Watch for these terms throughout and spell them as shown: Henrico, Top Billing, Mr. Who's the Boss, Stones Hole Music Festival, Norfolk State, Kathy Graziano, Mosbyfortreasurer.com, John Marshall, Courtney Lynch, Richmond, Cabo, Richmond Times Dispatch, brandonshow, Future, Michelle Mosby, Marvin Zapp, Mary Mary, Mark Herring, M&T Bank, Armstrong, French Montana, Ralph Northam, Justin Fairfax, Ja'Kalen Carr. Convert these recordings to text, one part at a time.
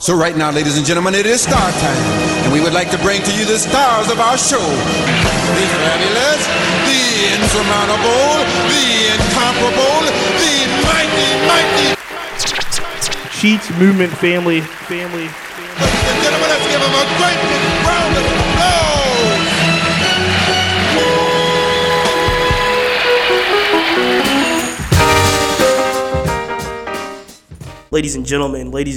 So right now, ladies and gentlemen, it is star time, and we would like to bring to you the stars of our show. The fabulous, the insurmountable, the incomparable, the mighty. Cheats Movement family. Ladies and gentlemen, let's give them a great round of applause. Ladies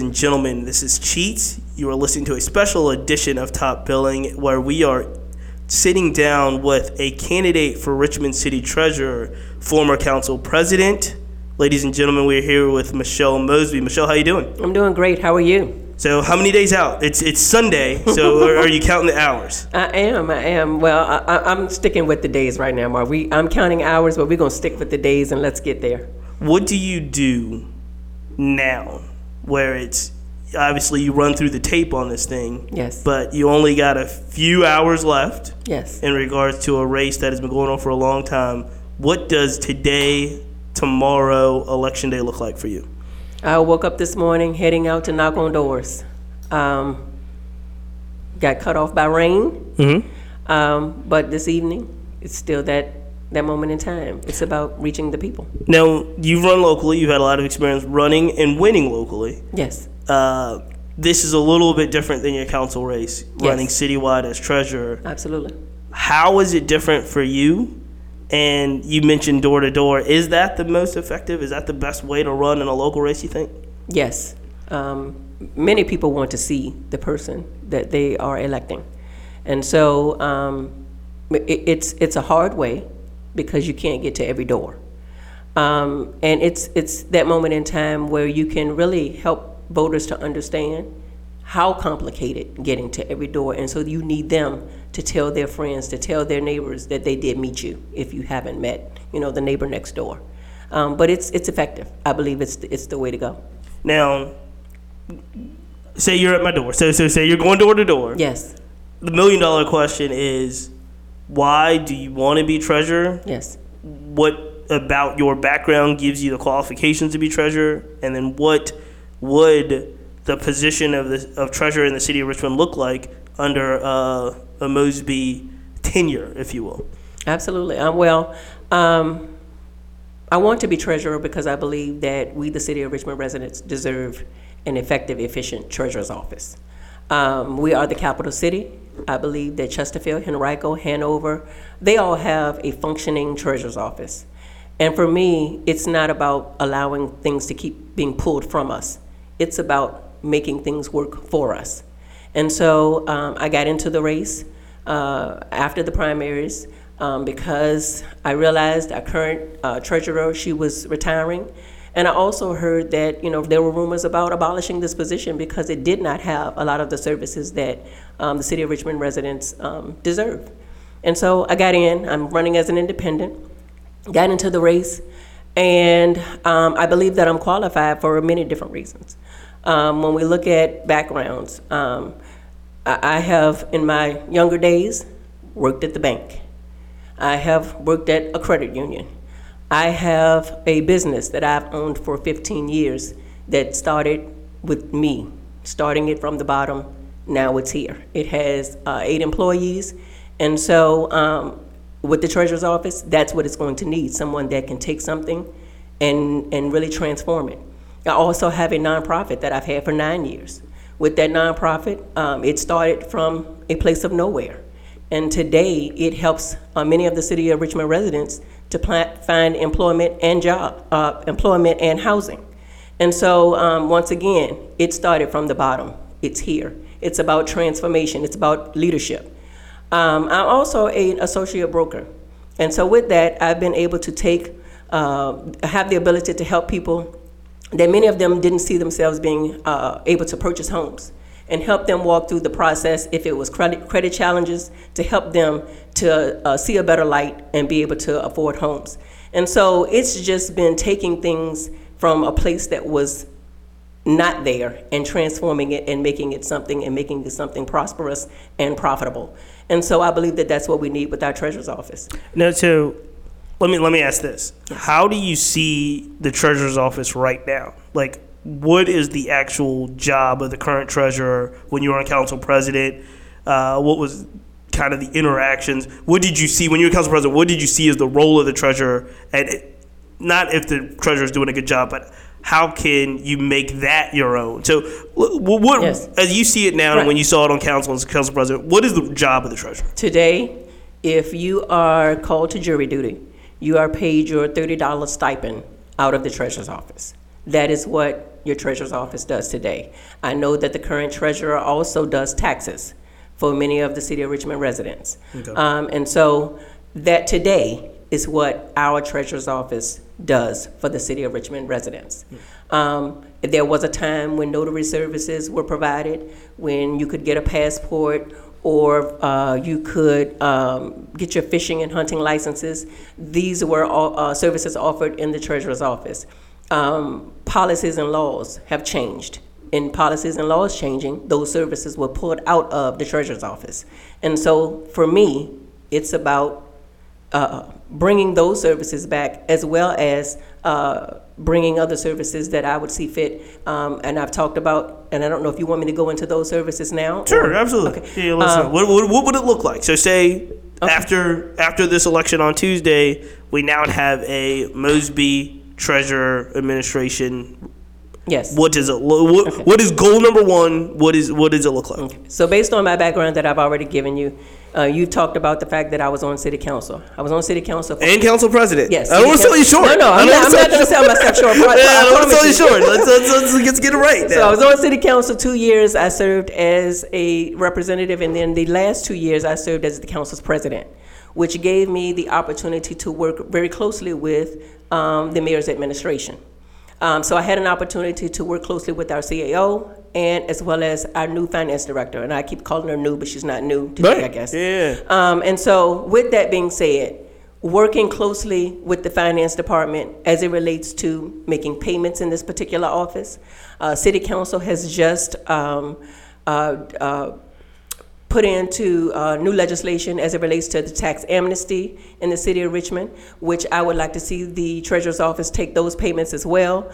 and gentlemen, this is Cheats. You are listening to a special edition of Top Billing, where we are sitting down with a candidate for Richmond City Treasurer, former council president. Ladies and gentlemen, we're here with Michelle Mosby. Michelle, how you doing? I'm doing great. How are you? So how many days out? It's Sunday, so are you counting the hours? I am. Well, I'm sticking with the days right now, Mark. I'm counting hours, but we're going to stick with the days, and let's get there. What do you do now, where it's obviously you run through the tape on this thing, yes, but you only got a few hours left, yes, in regards to a race that has been going on for a long time? What does today, tomorrow, election day look like for you? I woke up this morning heading out to knock on doors. Got cut off by rain, mm-hmm. But this evening it's still that moment in time. It's about reaching the people. Now, you've run locally. You've had a lot of experience running and winning locally. Yes. This is a little bit different than your council race, yes, running citywide as treasurer. Absolutely. How is it different for you? And you mentioned door-to-door. Is that the most effective? Is that the best way to run in a local race, you think? Yes. Many people want to see the person that they are electing. And so it's a hard way, because you can't get to every door. And it's that moment in time where you can really help voters to understand how complicated getting to every door. And so you need them to tell their friends, to tell their neighbors that they did meet you if you haven't met, the neighbor next door. But it's effective. I believe it's the way to go. Now, say you're at my door. So say you're going door to door. Yes. The $1 million question is, why do you want to be treasurer? Yes. What about your background gives you the qualifications to be treasurer? And then what would the position of treasurer in the city of Richmond look like under a Mosby tenure, if you will? Absolutely. I want to be treasurer because I believe that we, the city of Richmond residents, deserve an effective, efficient treasurer's office. We are the capital city. I believe that Chesterfield, Henrico, Hanover, they all have a functioning treasurer's office. And for me, it's not about allowing things to keep being pulled from us. It's about making things work for us. And so I got into the race after the primaries because I realized our current treasurer, she was retiring. And I also heard that, there were rumors about abolishing this position because it did not have a lot of the services that the city of Richmond residents deserve. And so I got in. I'm running as an independent, got into the race, and I believe that I'm qualified for many different reasons. When we look at backgrounds, I have, in my younger days, worked at the bank. I have worked at a credit union. I have a business that I've owned for 15 years that started with me, starting it from the bottom. Now it's here. It has 8 employees. And so with the treasurer's office, that's what it's going to need, someone that can take something and really transform it. I also have a nonprofit that I've had for 9 years. With that nonprofit, it started from a place of nowhere. And today it helps many of the city of Richmond residents to find employment and employment and housing. And so once again, it started from the bottom. It's here. It's about transformation. It's about leadership. I'm also an associate broker. And so with that, I've been able to have the ability to help people that many of them didn't see themselves being able to purchase homes, and help them walk through the process if it was credit challenges, to help them to see a better light and be able to afford homes. And so it's just been taking things from a place that was not there and transforming it and making it something prosperous and profitable. And so I believe that that's what we need with our treasurer's office. Now, so let me ask this. How do you see the treasurer's office right now? Like, what is the actual job of the current treasurer when you were on council president? What was kind of the interactions? What did you see when you were council president? What did you see as the role of the treasurer? And not if the treasurer is doing a good job, but how can you make that your own? So what, yes. As you see it now, right. And when you saw it on council as council president, what is the job of the treasurer? Today, if you are called to jury duty, you are paid your $30 stipend out of the treasurer's office. That is what your treasurer's office does today. I know that the current treasurer also does taxes for many of the city of Richmond residents. Okay. And so that today is what our treasurer's office does for the city of Richmond residents. There was a time when notary services were provided, when you could get a passport or you could get your fishing and hunting licenses. These were all services offered in the treasurer's office. Policies and laws have changed. In policies and laws changing, those services were pulled out of the treasurer's office. And so for me, it's about bringing those services back, as well as bringing other services that I would see fit. And I've talked about, and I don't know if you want me to go into those services now. Sure, absolutely. Okay. Yeah, listen, what would it look like? So say after this election on Tuesday, we now have a Mosby Treasurer Administration. Yes. What does it what is goal number one? What does it look like? Okay. So based on my background that I've already given you, you've talked about the fact that I was on city council. I was on city council for and council president. Yes. I don't want to sell you short. No, I'm not going to sell myself short. Yeah, I don't want to sell you short. Let's get it right now. So I was on city council 2 years. I served as a representative, and then the last 2 years I served as the council's president, which gave me the opportunity to work very closely with the mayor's administration. So I had an opportunity to work closely with our CAO and as well as our new finance director. And I keep calling her new, but she's not new today, right. I guess. Yeah. And so with that being said, working closely with the finance department as it relates to making payments in this particular office, City Council has just put into new legislation as it relates to the tax amnesty in the city of Richmond, which I would like to see the treasurer's office take those payments as well.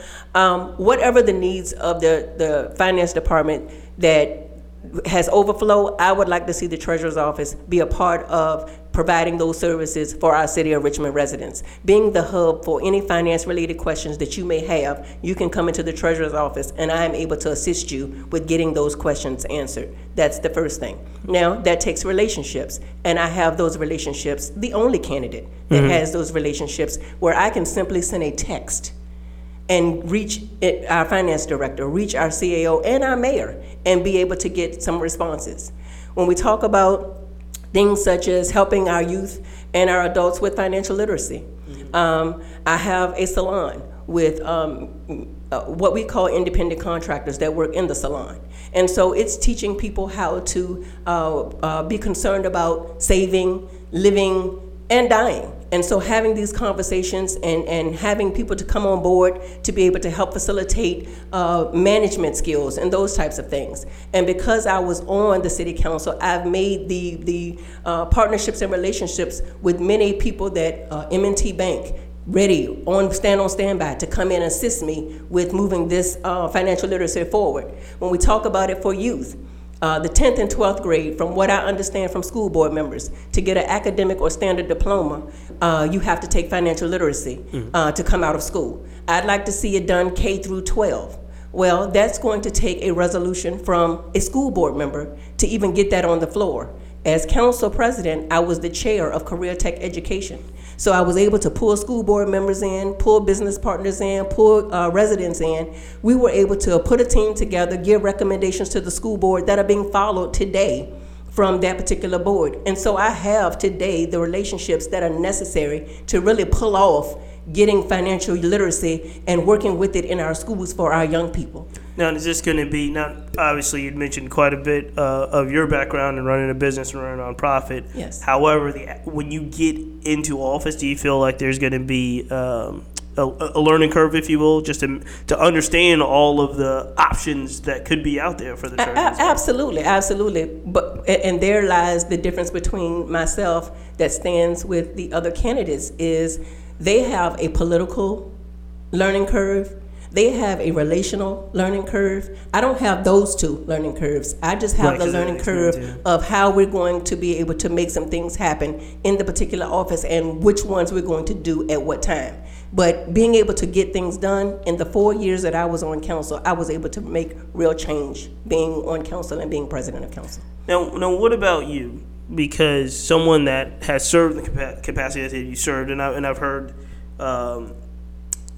Whatever the needs of the finance department that has overflow, I would like to see the treasurer's office be a part of providing those services for our city of Richmond residents. Being the hub for any finance related questions that you may have, you can come into the treasurer's office and I am able to assist you with getting those questions answered. That's the first thing. Now, that takes relationships, and I have those relationships, the only candidate that has those relationships where I can simply send a text and reach our finance director, reach our CAO and our mayor, and be able to get some responses. When we talk about things such as helping our youth and our adults with financial literacy. I have a salon with what we call independent contractors that work in the salon. And so it's teaching people how to be concerned about saving, living, and dying. And so having these conversations and having people to come on board to be able to help facilitate management skills and those types of things. And because I was on the city council, I've made the partnerships and relationships with many people that M&T Bank ready, on standby to come in and assist me with moving this financial literacy forward. When we talk about it for youth, the 10th and 12th grade, from what I understand from school board members, to get an academic or standard diploma, you have to take financial literacy to come out of school. I'd like to see it done K through 12. Well, that's going to take a resolution from a school board member to even get that on the floor. As council president, I was the chair of Career Tech Education. So I was able to pull school board members in, pull business partners in, pull residents in. We were able to put a team together, give recommendations to the school board that are being followed today from that particular board. And so I have today the relationships that are necessary to really pull off getting financial literacy and working with it in our schools for our young people. Now, is this going to be, now, obviously you'd mentioned quite a bit of your background in running a business and running a nonprofit. Yes. However, when you get into office, do you feel like there's going to be a learning curve, if you will, just to understand all of the options that could be out there for the church? Absolutely. But there lies the difference between myself that stands with the other candidates is they have a political learning curve. They have a relational learning curve. I don't have those two learning curves. I just have the learning curve of how we're going to be able to make some things happen in the particular office and which ones we're going to do at what time. But being able to get things done, in the 4 years that I was on council, I was able to make real change being on council and being president of council. Now what about you? Because someone that has served the capacity that you served, and I've heard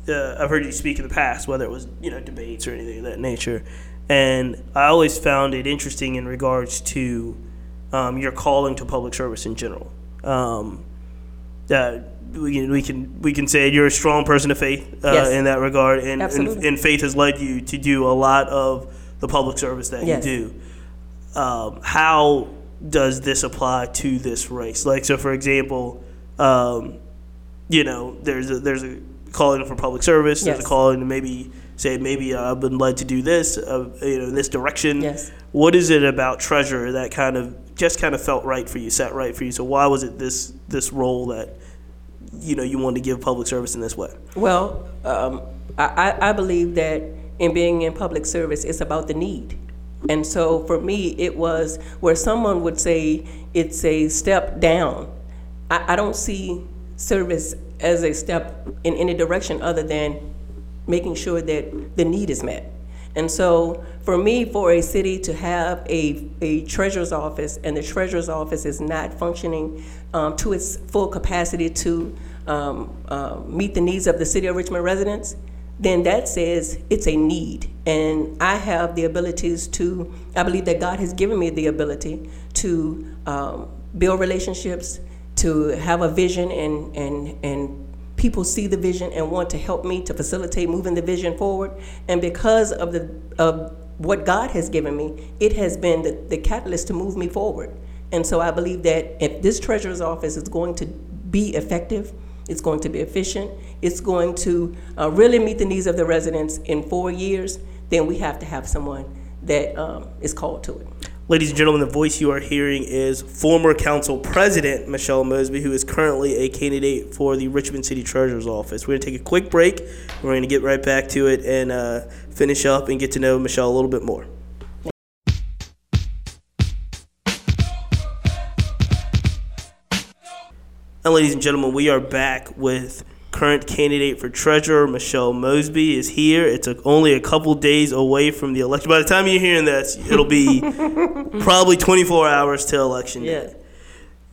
you speak in the past, whether it was debates or anything of that nature, and I always found it interesting in regards to your calling to public service in general. We can say you're a strong person of faith yes. in that regard, and faith has led you to do a lot of the public service that yes. you do. How does this apply to this race? Like, so for example, there's a calling for public service. Yes. There's a calling to maybe I've been led to do this, in this direction. Yes. What is it about treasurer that kind of felt right for you, sat right for you? So why was it this role that you wanted to give public service in this way? Well, I believe that in being in public service, it's about the need. And so for me, it was where someone would say it's a step down. I don't see service as a step in any direction other than making sure that the need is met. And so for me, for a city to have a treasurer's office, and the treasurer's office is not functioning to its full capacity to meet the needs of the city of Richmond residents, then that says it's a need. And I have the abilities I believe that God has given me the ability to build relationships, to have a vision, and people see the vision and want to help me to facilitate moving the vision forward. And because of what God has given me, it has been the catalyst to move me forward. And so I believe that if this treasurer's office is going to be effective, it's going to be efficient, it's going to really meet the needs of the residents in 4 years, then we have to have someone that is called to it. Ladies and gentlemen, the voice you are hearing is former council president Michelle Mosby, who is currently a candidate for the Richmond City Treasurer's Office. We're going to take a quick break. We're going to get right back to it and finish up and get to know Michelle a little bit more. And ladies and gentlemen, we are back with current candidate for treasurer Michelle Mosby is here. It's only a couple days away from the election. By the time you're hearing this, it'll be probably 24 hours till election day.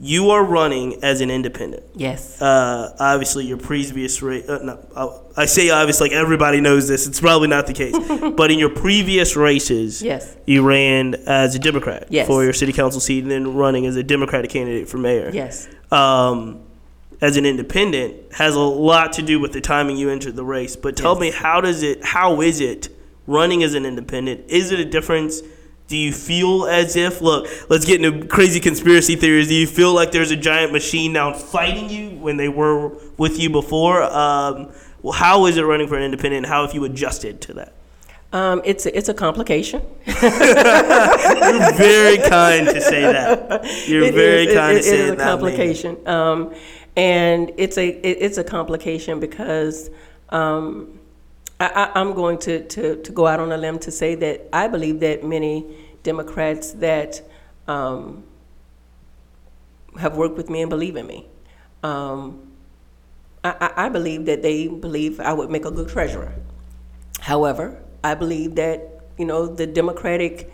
You are running as an independent. Yes. Obviously, your previous race. I say obviously, like everybody knows this. It's probably not the case. But in your previous races, yes, you ran as a Democrat yes. for your city council seat, and then running as a Democratic candidate for mayor. Yes. As an independent has a lot to do with the timing you entered the race. But tell yes. me, how is it running as an independent? Is it a difference? Do you feel as if, look, let's get into crazy conspiracy theories. Do you feel like there's a giant machine now fighting you when they were with you before? Well, how is it running for an independent, and how have you adjusted to that? It's a complication. You're very kind to say that. It is a complication. And it's a complication because I'm going to go out on a limb to say that I believe that many Democrats that have worked with me and believe in me, I believe that they believe I would make a good treasurer. However, I believe that the Democratic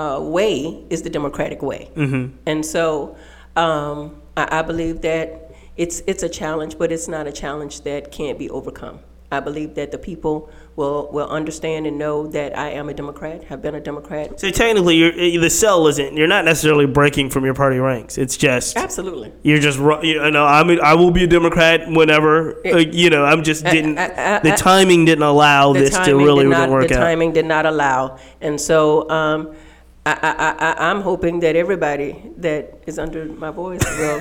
way is the Democratic way, mm-hmm. and so I believe that. It's a challenge, but it's not a challenge that can't be overcome. I believe that the people will understand and know that I am a Democrat, have been a Democrat. So technically, you're not necessarily breaking from your party ranks. It's just absolutely. You're just I will be a Democrat whenever I'm just didn't. The timing didn't allow this to really work out. The timing did not allow, and so. I'm hoping that everybody that is under my voice will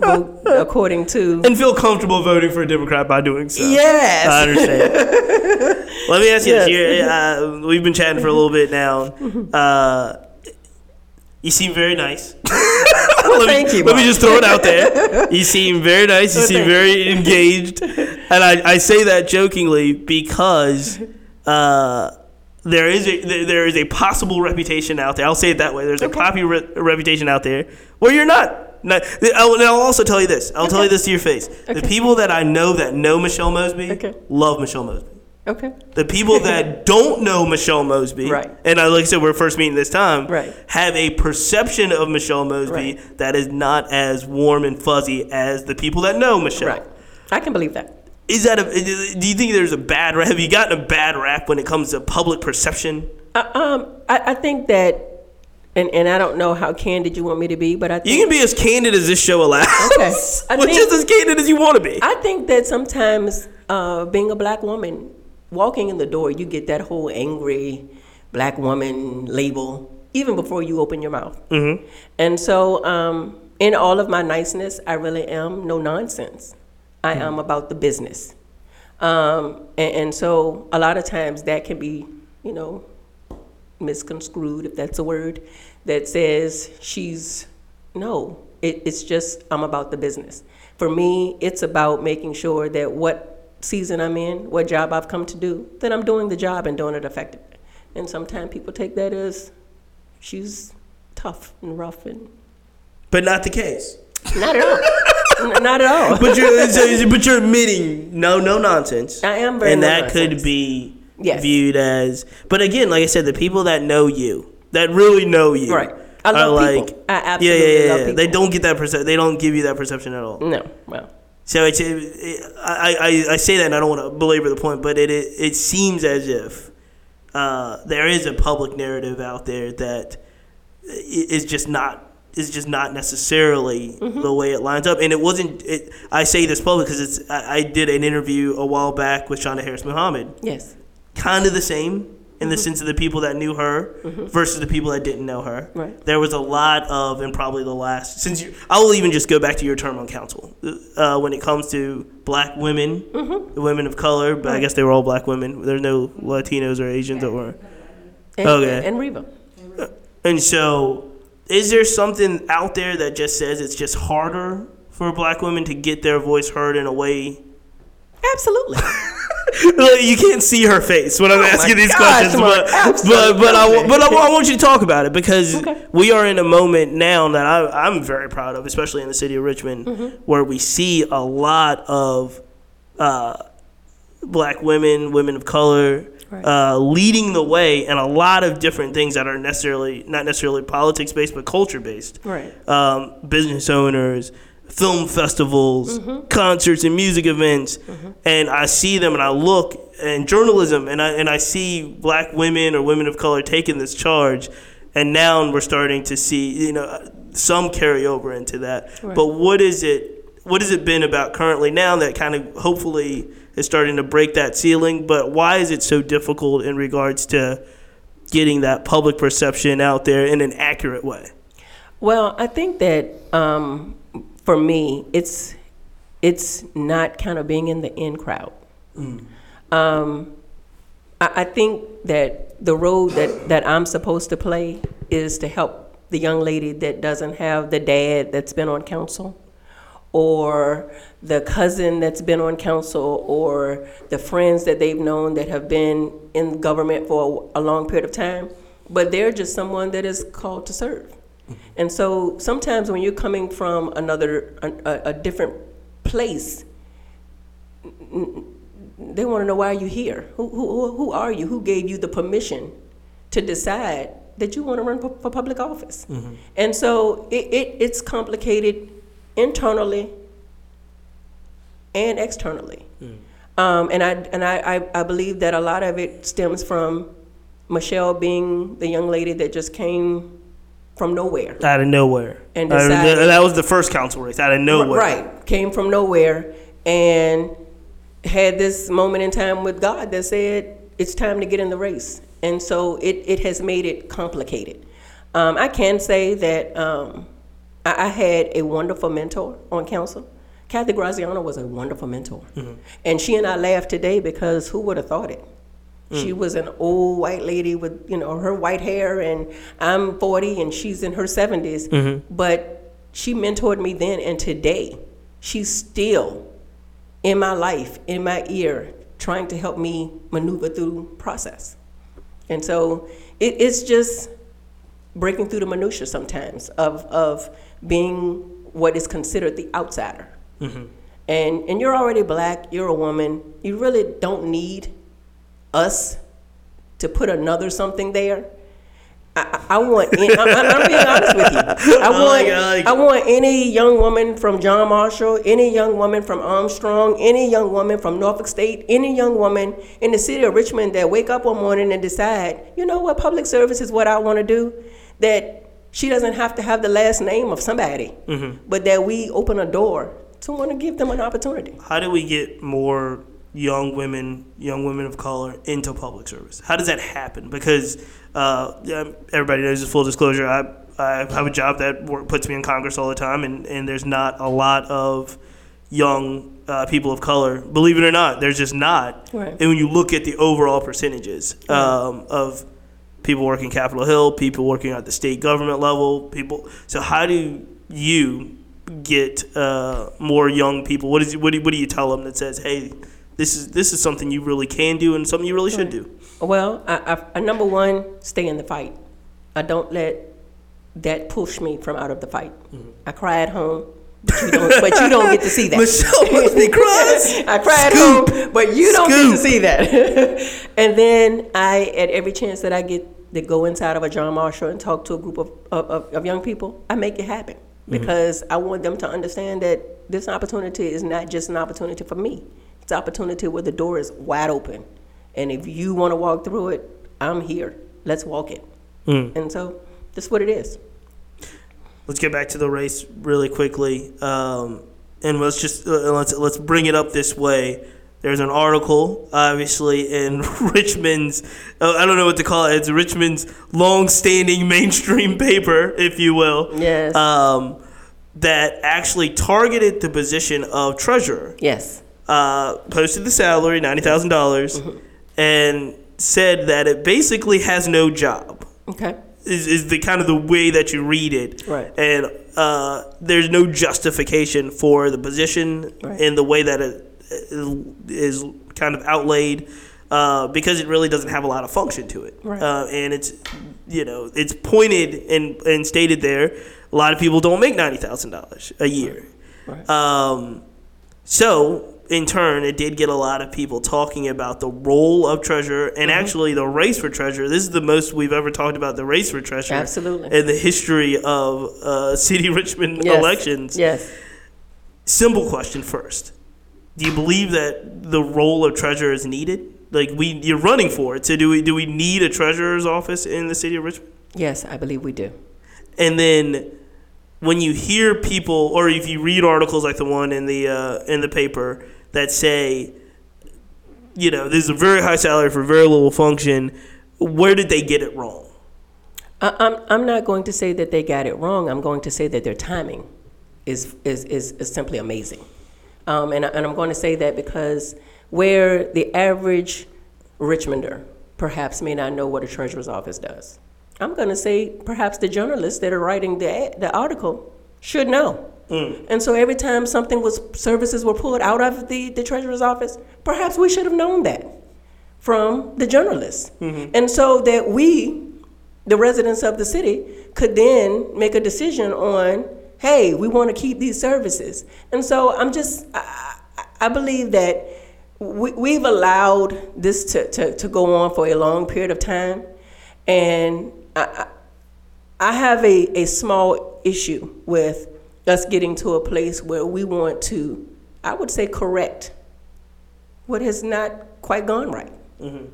vote according to... And feel comfortable voting for a Democrat by doing so. Yes. I understand. Let me ask you yes. this. We've been chatting for a little bit now. You seem very nice. Let me just throw it out there. You seem very nice. You seem very engaged. And I say that jokingly because there is a possible reputation out there. I'll say it that way. There's a popular reputation out there where you're not. I'll also tell you this. I'll tell you this to your face. Okay. The people that I know that know Michelle Mosby love Michelle Mosby. Okay. The people that don't know Michelle Mosby, and like I said, we're first meeting this time, have a perception of Michelle Mosby that is not as warm and fuzzy as the people that know Michelle. Right. I can believe that. Do you think there's a bad rap? Have you gotten a bad rap when it comes to public perception? I think that, and I don't know how candid you want me to be, but I think... You can be as candid as this show allows. Okay. Just as candid as you want to be. I think that sometimes being a black woman... Walking in the door, you get that whole angry black woman label even before you open your mouth. Mm-hmm. And so in all of my niceness, I really am no nonsense. I am about the business. And so a lot of times that can be, you know, misconstrued, if that's a word, that says it's just I'm about the business. For me, it's about making sure that what season I'm in, what job I've come to do, then I'm doing the job and doing it effectively. And sometimes people take that as she's tough and rough, but not the case. Not at all. Not at all. But you're admitting no nonsense. I am very. And that nonsense. Could be viewed as. But again, like I said, the people that know you, that really know you, right? I love people. I absolutely love people. They don't get that perception. They don't give you that perception at all. No. Well. So I say that and I don't want to belabor the point, but it seems as if there is a public narrative out there that is just not necessarily the way it lines up. And it wasn't. I say this public because it's. I did an interview a while back with Shonda Harris-Muhammad. Yes. Kind of the same in the sense of the people that knew her versus the people that didn't know her. Right. There was a lot of, and probably the last, I will even just go back to your term on council. When it comes to black women, the women of color, but I guess they were all black women. There's no Latinos or Asians that were. And Reba. And so is there something out there that just says it's just harder for black women to get their voice heard in a way? Absolutely. You can't see her face when I'm asking these questions, but I want you to talk about it because we are in a moment now that I'm very proud of, especially in the city of Richmond, where we see a lot of black women, women of color, leading the way in a lot of different things that are not necessarily politics-based but culture-based. Right. Business owners. Film festivals, concerts and music events, and I see them and I look and journalism and I see black women or women of color taking this charge, and now we're starting to see some carry over into that. Right. But what has it been about currently now that kind of hopefully is starting to break that ceiling? But why is it so difficult in regards to getting that public perception out there in an accurate way? Well, I think that. For me, it's not kind of being in the in crowd. I think that the role that I'm supposed to play is to help the young lady that doesn't have the dad that's been on council, or the cousin that's been on council, or the friends that they've known that have been in government for a long period of time, but they're just someone that is called to serve. And so sometimes when you're coming from a different place, they want to know why you're here. Who are you? Who gave you the permission to decide that you want to run for public office? Mm-hmm. And so it's complicated internally and externally. Mm-hmm. And I believe that a lot of it stems from Michelle being the young lady that just came from nowhere. Out of nowhere. And decided, that was the first council race, out of nowhere. Right, came from nowhere and had this moment in time with God that said, it's time to get in the race. And so it has made it complicated. I can say that I had a wonderful mentor on council. Kathy Graziano was a wonderful mentor. Mm-hmm. And she and I laugh today because who would have thought it? She was an old white lady with her white hair, and I'm 40 and she's in her 70s. Mm-hmm. But She mentored me then, and today she's still in my life, in my ear, trying to help me maneuver through process. And so it's just breaking through the minutia sometimes of being what is considered the outsider. Mm-hmm. And you're already black, you're a woman, you really don't need us to put another something there. I'm being honest with you. I want any young woman from John Marshall, any young woman from Armstrong, any young woman from Norfolk State, any young woman in the city of Richmond that wake up one morning and decide, you know what, public service is what I want to do, that she doesn't have to have the last name of somebody, mm-hmm. but that we open a door to want to give them an opportunity. How do we get more young women of color into public service? How does that happen? Because everybody knows this, full disclosure, I have a job that puts me in Congress all the time, and there's not a lot of young people of color. Believe it or not, there's just not. Right. And when you look at the overall percentages of people working Capitol Hill, people working at the state government level, people. So how do you get more young people? What do you tell them that says, hey, this is something you really can do and something you really should do? Well, I number one, stay in the fight. I don't let that push me from out of the fight. Mm-hmm. I cry at home, but you don't get to see that. Michelle Mosby cries. I cry Scoop. At home, but you don't Scoop. Get to see that. And then at every chance that I get to go inside of a John Marshall and talk to a group of young people, I make it happen. Because mm-hmm. I want them to understand that this opportunity is not just an opportunity for me. It's an opportunity where the door is wide open. And if you want to walk through it, I'm here. Let's walk it. Mm. And so that's what it is. Let's get back to the race really quickly. And let's just let's bring it up this way. There's an article, obviously, in Richmond's, I don't know what to call it. It's Richmond's long-standing mainstream paper, if you will. Yes. That actually targeted the position of treasurer. Yes. Posted the salary, $90,000, mm-hmm. and said that it basically has no job. Okay. Is the kind of the way that you read it. Right. And there's no justification for the position right. in the way that it is kind of outlaid because it really doesn't have a lot of function to it. Right. And it's pointed and stated there, a lot of people don't make $90,000 a year. Right. So in turn, it did get a lot of people talking about the role of treasurer and mm-hmm. actually the race for treasurer. This is the most we've ever talked about the race for treasurer. Absolutely. In the history of city Richmond yes. elections. Yes. Simple question first. Do you believe that the role of treasurer is needed? Like you're running for it. So do we need a treasurer's office in the city of Richmond? Yes, I believe we do. And then when you hear people, or if you read articles like the one in the paper that say, you know, this is a very high salary for very little function, where did they get it wrong? I'm not going to say that they got it wrong. I'm going to say that their timing is simply amazing. And I'm going to say that because where the average Richmonder perhaps may not know what a treasurer's office does, I'm going to say perhaps the journalists that are writing the article should know. Mm. And so every time services were pulled out of the treasurer's office, perhaps we should have known that from the journalists. Mm-hmm. And so that we, the residents of the city, could then make a decision on, hey, we want to keep these services. And so I believe that we've allowed this to go on for a long period of time. And I have a small issue with us getting to a place where we want to, I would say, correct what has not quite gone right. Mm-hmm.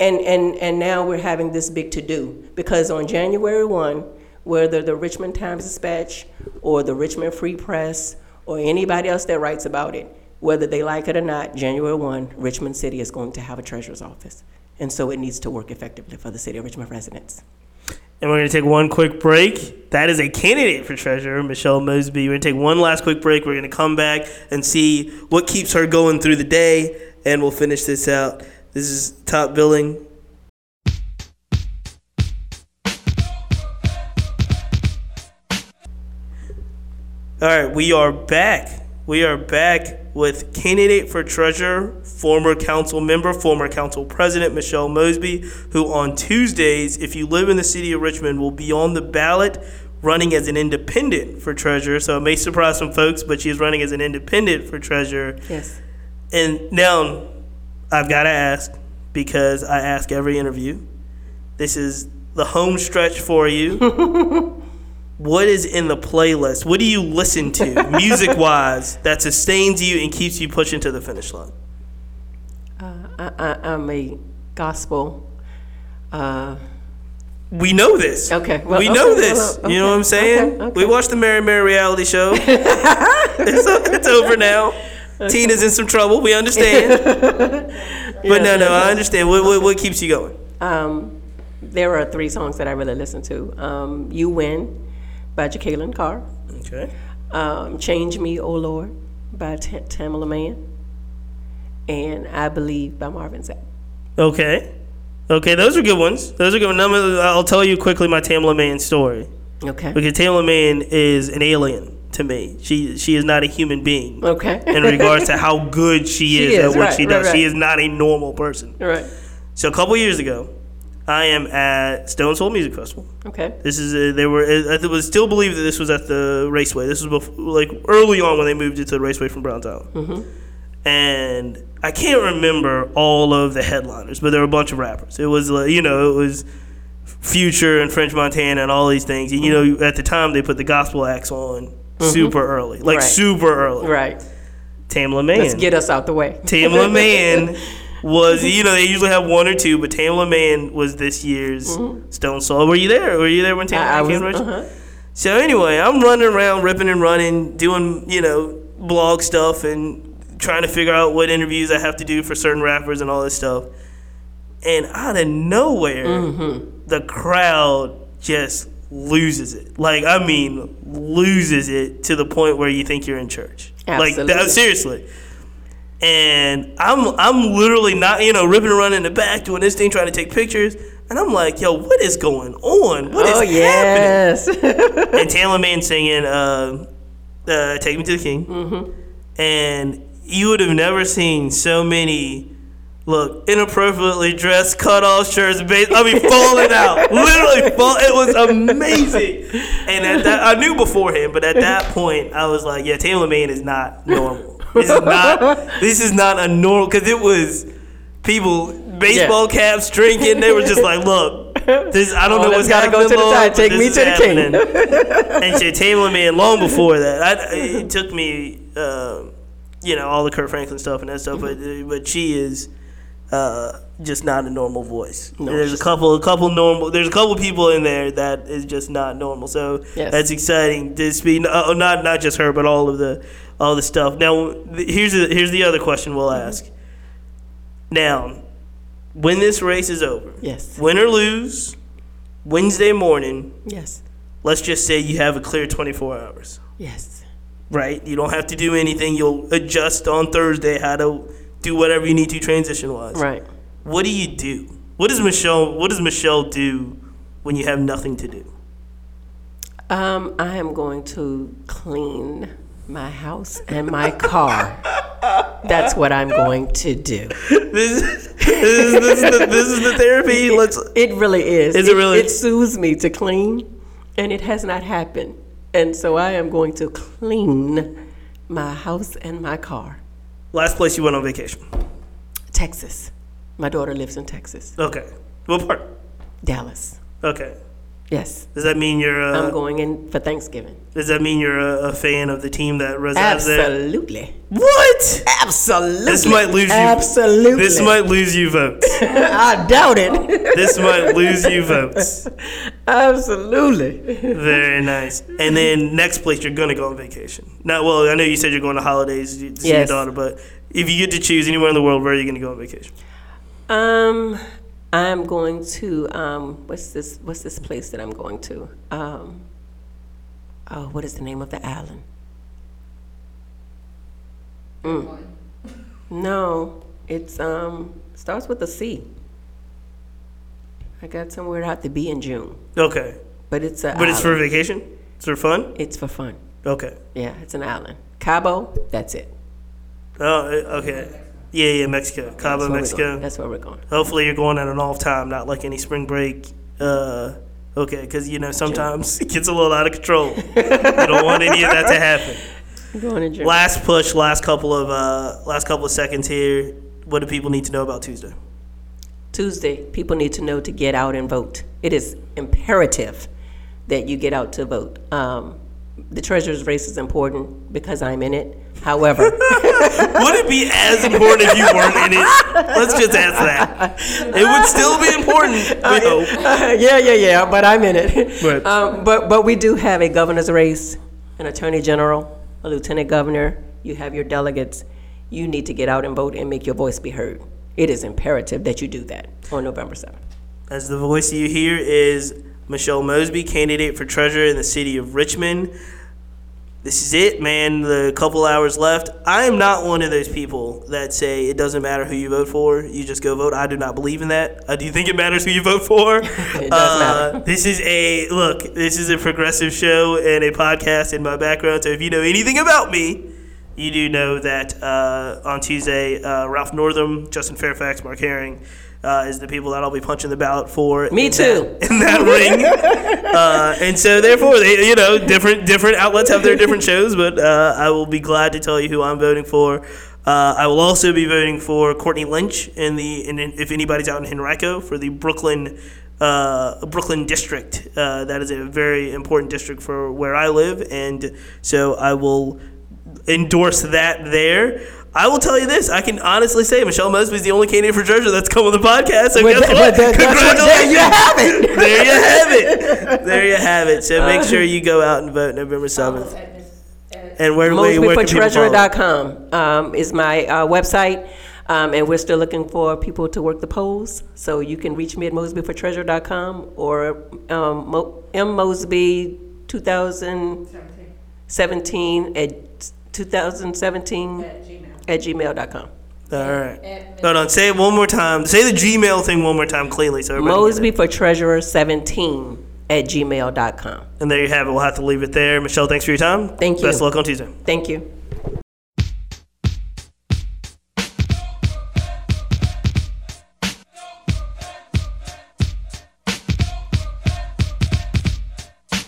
And now we're having this big to-do because on January 1, whether the Richmond Times Dispatch or the Richmond Free Press or anybody else that writes about it, whether they like it or not, January 1, Richmond City is going to have a treasurer's office. And so it needs to work effectively for the city of Richmond residents. And we're going to take one quick break. That is a candidate for treasurer, Michelle Mosby. We're going to take one last quick break. We're going to come back and see what keeps her going through the day, and we'll finish this out. This is Top Billing. All right, we are back. We are back with candidate for treasurer, former council member, former council president, Michelle Mosby, who on Tuesdays, if you live in the city of Richmond, will be on the ballot running as an independent for treasurer. So it may surprise some folks, but she's running as an independent for treasurer. Yes. And now I've got to ask, because I ask every interview, this is the home stretch for you. What is in the playlist? What do you listen to, music-wise, that sustains you and keeps you pushing to the finish line? I'm a gospel. We know this. Okay. Well, we know this. Okay, you know what I'm saying? Okay. We watched the Mary Mary reality show. It's over now. Okay. Tina's in some trouble. We understand. I understand. What keeps you going? There are three songs that I really listen to. You Win by Ja'Kalen Carr. Okay. Change Me, O Lord by Tamela Mann. And I Believe by Marvin Zapp. Okay, those are good ones. Now, I'll tell you quickly my Tamela Mann story. Okay. Because Tamela Mann is an alien to me. She is not a human being. Okay. In regards to how good she is at what she does. Right. She is not a normal person. Right. So a couple years ago, I am at Stones Hole Music Festival. Okay. This is I would still believe that this was at the Raceway. This was before, like early on when they moved it to the Raceway from Browns Island. Mm-hmm. And I can't remember all of the headliners, but there were a bunch of rappers. It was it was Future and French Montana and all these things. And mm-hmm. At the time they put the gospel acts on mm-hmm. super early. Right. Tamela Mann. Let's get us out the way. Tamela Mann. Was, they usually have one or two, but Tamela Mann was this year's mm-hmm. Stone Soul. Were you there? When Tamela came to Richmond? Uh-huh. So anyway, I'm running around, ripping and running, doing, blog stuff and trying to figure out what interviews I have to do for certain rappers and all this stuff. And out of nowhere, mm-hmm. the crowd just loses it. Like, I mean, loses it to the point where you think you're in church. Absolutely. Like, seriously. And I'm literally not, ripping and running in the back, doing this thing, trying to take pictures. And I'm like, yo, what is going on? What is happening? And Tamela Mann singing Take Me to the King. Mm-hmm. And you would have never seen so many, inappropriately dressed, cut-off shirts, falling out. Literally, it was amazing. And I knew beforehand, but at that point, I was like, yeah, Tamela Mann is not normal. This is not a normal, because it was people, baseball caps, drinking. They were just like, look, this, I don't know what's got to go to the side. Take me to happening. The king. And she Tamela Mann long before that. It took me, all the Kirk Franklin stuff and that stuff, mm-hmm. but she is just not a normal voice. No, there's there's a couple people in there that is just not normal. So that's exciting to speak. Not just her, but all the stuff. Now, here's the other question we'll ask. Now, when this race is over, win or lose, Wednesday morning, let's just say you have a clear 24 hours. Yes. Right? You don't have to do anything. You'll adjust on Thursday how to do whatever you need to transition-wise. Right. What do you do? What does Michelle do when you have nothing to do? I am going to clean my house and my car. That's what I'm going to do. This is the therapy. It really is. It soothes me to clean, and it has not happened. And so I am going to clean my house and my car. Last place you went on vacation? Texas. My daughter lives in Texas. Okay. What part? Dallas. Okay. Yes. Does that mean you're... I'm going in for Thanksgiving. Does that mean you're a fan of the team that resides there? Absolutely. What? Absolutely. This might lose you. Absolutely. This might lose you votes. I doubt it. This might lose you votes. Absolutely. Very nice. And then next place you're going to go on vacation. I know you said you're going to holidays to see your daughter, but if you get to choose anywhere in the world, where are you going to go on vacation? I'm going to, what's this place that I'm going to? What is the name of the island? Mm. No, it's, starts with a C. I got somewhere out to be in June. Okay. But it's for vacation? It's for fun? It's for fun. Okay. Yeah, it's an island. Cabo, that's it. Oh, okay. Yeah, yeah, Mexico. Cabo, Mexico. That's where we're going. Hopefully you're going at an off time, not like any spring break. Okay, because, you know, sometimes it gets a little out of control. You don't want any of that to happen. Going to last push, last couple of seconds here. What do people need to know about Tuesday? Tuesday, people need to know to get out and vote. It is imperative that you get out to vote. The treasurer's race is important because I'm in it. However, would it be as important if you weren't in it? Let's just ask that. It would still be important. Yeah. But I'm in it. But we do have a governor's race, an attorney general, a lieutenant governor. You have your delegates. You need to get out and vote and make your voice be heard. It is imperative that you do that on November 7th. As the voice you hear is Michelle Mosby, candidate for treasurer in the city of Richmond. This is it, man. The couple hours left. I am not one of those people that say it doesn't matter who you vote for. You just go vote. I do not believe in that. Do you think it matters who you vote for? It does matter. This is a progressive show and a podcast in my background. So if you know anything about me, you do know that on Tuesday, Ralph Northam, Justin Fairfax, Mark Herring, is the people that I'll be punching the ballot for. Me too. In that ring. And so, therefore, they, different outlets have their different shows, but I will be glad to tell you who I'm voting for. I will also be voting for Courtney Lynch, if anybody's out in Henrico, for the Brooklyn district. That is a very important district for where I live, and so I will endorse that there. I will tell you this. I can honestly say Michelle Mosby is the only candidate for treasurer that's come on the podcast. So guess what? Congratulations. There you have it. So make sure you go out and vote November 7th. And where can people follow? Mosbyfortreasurer.com is my website. And we're still looking for people to work the polls. So you can reach me at Mosbyfortreasurer.com or mmosby 2017 at 2017 at gmail.com. All right. Hold on. Say it one more time. Say the Gmail thing one more time cleanly. So Mosbyfortreasurer17 at gmail.com. And there you have it. We'll have to leave it there. Michelle, thanks for your time. Thank you. Best of luck on Tuesday. Thank you.